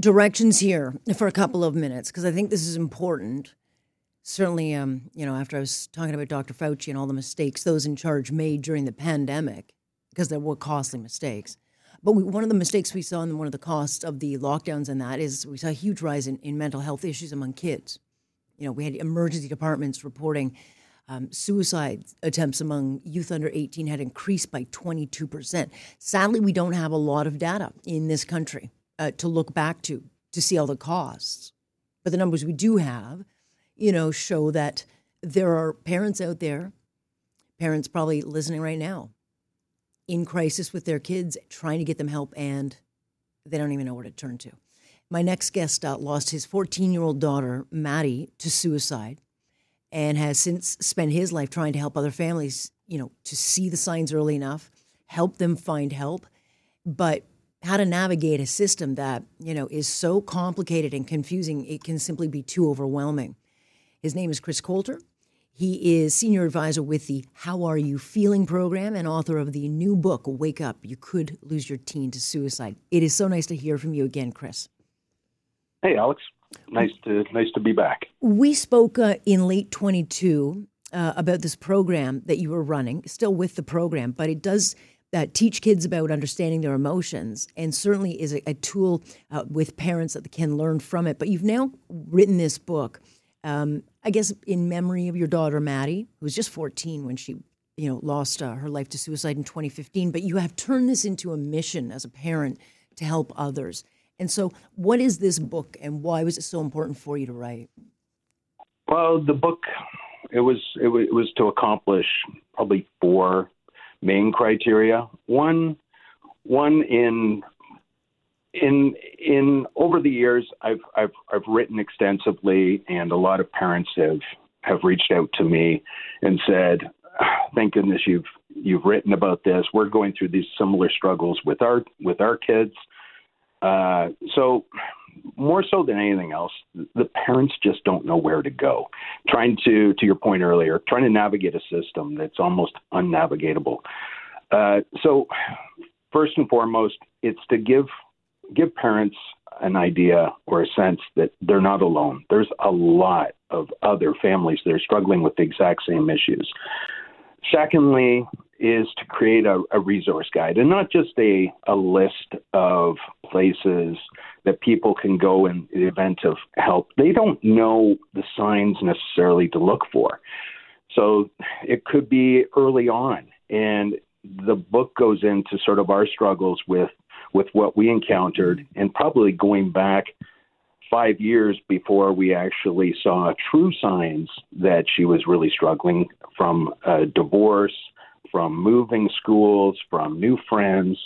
directions here for a couple of minutes because I think this is important. Certainly, after I was talking about Dr. Fauci and all the mistakes those in charge made during the pandemic, because there were costly mistakes. But one of the mistakes we saw and one of the costs of the lockdowns and that is we saw a huge rise in mental health issues among kids. You know, we had emergency departments reporting suicide attempts among youth under 18 had increased by 22%. Sadly, we don't have a lot of data in this country to look back to see all the costs. But the numbers we do have, you know, show that there are parents out there, parents probably listening right now, in crisis with their kids, trying to get them help, and they don't even know where to turn to. My next guest lost his 14-year-old daughter, Maddie, to suicide and has since spent his life trying to help other families, you know, to see the signs early enough, help them find help, but how to navigate a system that, you know, is so complicated and confusing, it can simply be too overwhelming. His name is Chris Coulter. He is senior advisor with the How Are You Feeling program and author of the new book, Wake Up, You Could Lose Your Teen to Suicide. It is so nice to hear from you again, Chris. Hey, Alex. Nice to be back. We spoke in late 22 about this program that you were running, still with the program, but it does teach kids about understanding their emotions and certainly is a tool with parents that can learn from it. But you've now written this book, I guess in memory of your daughter, Maddie, who was just 14 when she, you know, lost her life to suicide in 2015. But you have turned this into a mission as a parent to help others. And so what is this book and why was it so important for you to write? Well, the book, it was to accomplish probably four main criteria. One in over the years, I've written extensively, and a lot of parents have reached out to me and said, "Thank goodness you've written about this. We're going through these similar struggles with our kids." So more so than anything else, the parents just don't know where to go. Trying to your point earlier, trying to navigate a system that's almost unnavigatable. So first and foremost, it's to give parents an idea or a sense that they're not alone. There's a lot of other families that are struggling with the exact same issues. Secondly, is to create a resource guide, and not just a list of places that people can go in the event of help. They don't know the signs necessarily to look for. So it could be early on. And the book goes into sort of our struggles with what we encountered and probably going back 5 years before we actually saw true signs that she was really struggling, from a divorce, from moving schools, from new friends,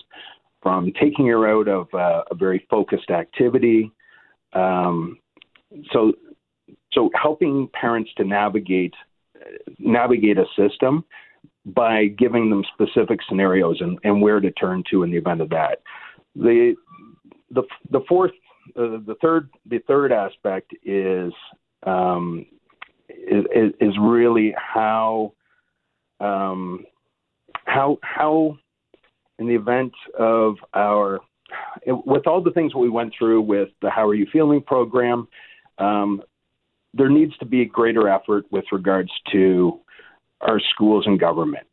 from taking her out of a very focused activity. So helping parents to navigate a system by giving them specific scenarios and where to turn to in the event of that. The third aspect is really how in the event of with all the things we went through with the How Are You Feeling program, there needs to be greater effort with regards to our schools and government.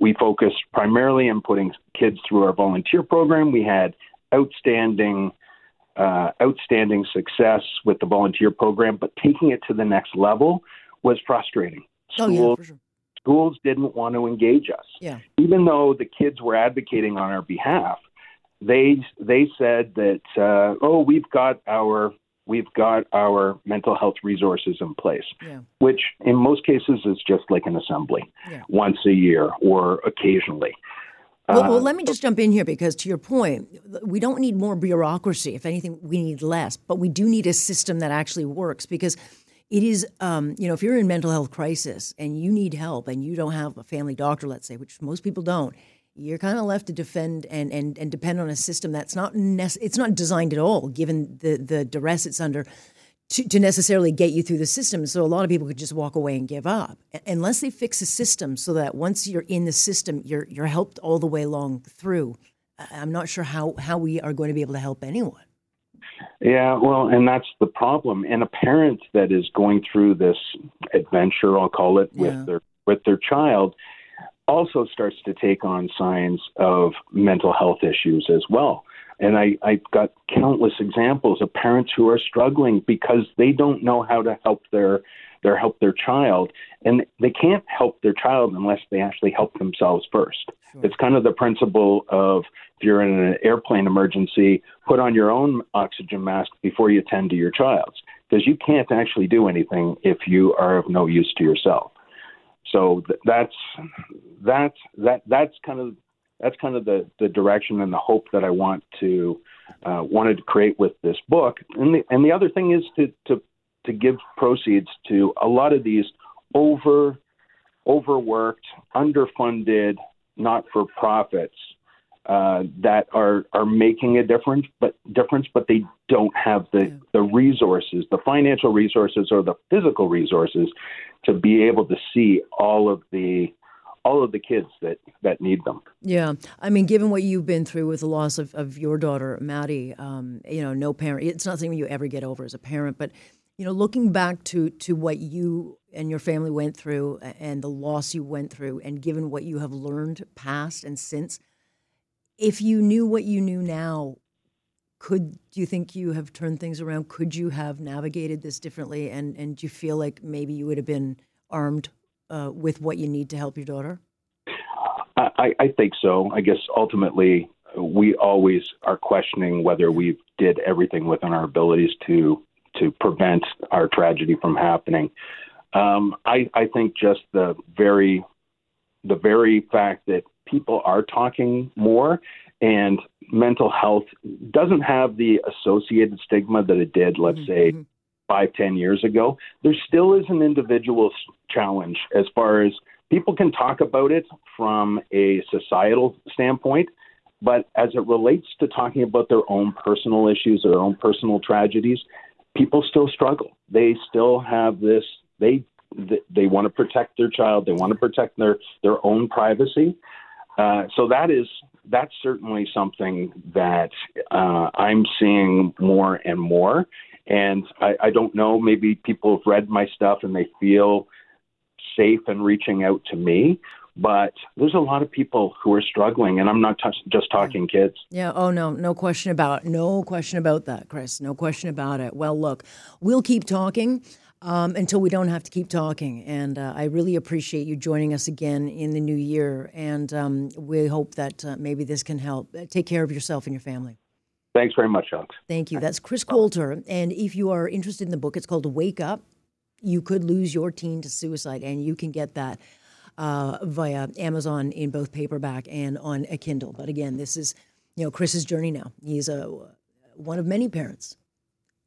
We focused primarily on putting kids through our volunteer program. We had outstanding success with the volunteer program, but taking it to the next level was frustrating. Schools didn't want to engage us. Yeah. Even though the kids were advocating on our behalf, they said that, we've got our mental health resources in place, yeah, which in most cases is just like an assembly, yeah, once a year or occasionally. Well, let me just jump in here because, to your point, we don't need more bureaucracy. If anything, we need less. But we do need a system that actually works because it is, if you're in mental health crisis and you need help and you don't have a family doctor, let's say, which most people don't, you're kind of left to defend and depend on a system that's not designed at all, given the duress it's under, to necessarily get you through the system. So a lot of people could just walk away and give up unless they fix the system so that once you're in the system, you're helped all the way along through. I'm not sure how we are going to be able to help anyone. Yeah, well, and that's the problem. And a parent that is going through this adventure, I'll call it, with their child also starts to take on signs of mental health issues as well. And I've got countless examples of parents who are struggling because they don't know how to help their child. And they can't help their child unless they actually help themselves first. Sure. It's kind of the principle of if you're in an airplane emergency, put on your own oxygen mask before you attend to your child's, because you can't actually do anything if you are of no use to yourself. So that's kind of the direction and the hope that I wanted to create with this book. And the other thing is to give proceeds to a lot of these overworked, underfunded, not-for-profits that are making a difference, but they don't have the resources, the financial resources or the physical resources to be able to see all of the kids that need them. Yeah. I mean, given what you've been through with the loss of your daughter, Maddie, no parent, it's not something you ever get over as a parent, but, looking back to what you and your family went through and the loss you went through, and given what you have learned past and since, if you knew what you knew now, do you think you have turned things around? Could you have navigated this differently? And do you feel like maybe you would have been armed with what you need to help your daughter? I think so. I guess ultimately we always are questioning whether we did everything within our abilities to prevent our tragedy from happening. I think just the very fact that people are talking more and mental health doesn't have the associated stigma that it did, let's say, 5-10 years ago. There still is an individual challenge as far as people can talk about it from a societal standpoint, but as it relates to talking about their own personal issues, their own personal tragedies, people still struggle. They still have this, they want to protect their child. They want to protect their own privacy. So that's certainly something that I'm seeing more and more. And I don't know, maybe people have read my stuff and they feel safe in reaching out to me, but there's a lot of people who are struggling, and I'm not just talking kids. Yeah. Oh, no question about that, Chris. No question about it. Well, look, we'll keep talking until we don't have to keep talking. And I really appreciate you joining us again in the new year. And we hope that maybe this can help. Take care of yourself and your family. Thanks very much, Alex. Thank you. That's Chris Coulter. And if you are interested in the book, it's called Wake Up, You Could Lose Your Teen to Suicide. And you can get that via Amazon in both paperback and on a Kindle. But again, this is, Chris's journey now. He's one of many parents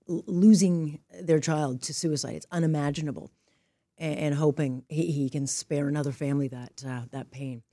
losing their child to suicide. It's unimaginable. And hoping he can spare another family that pain.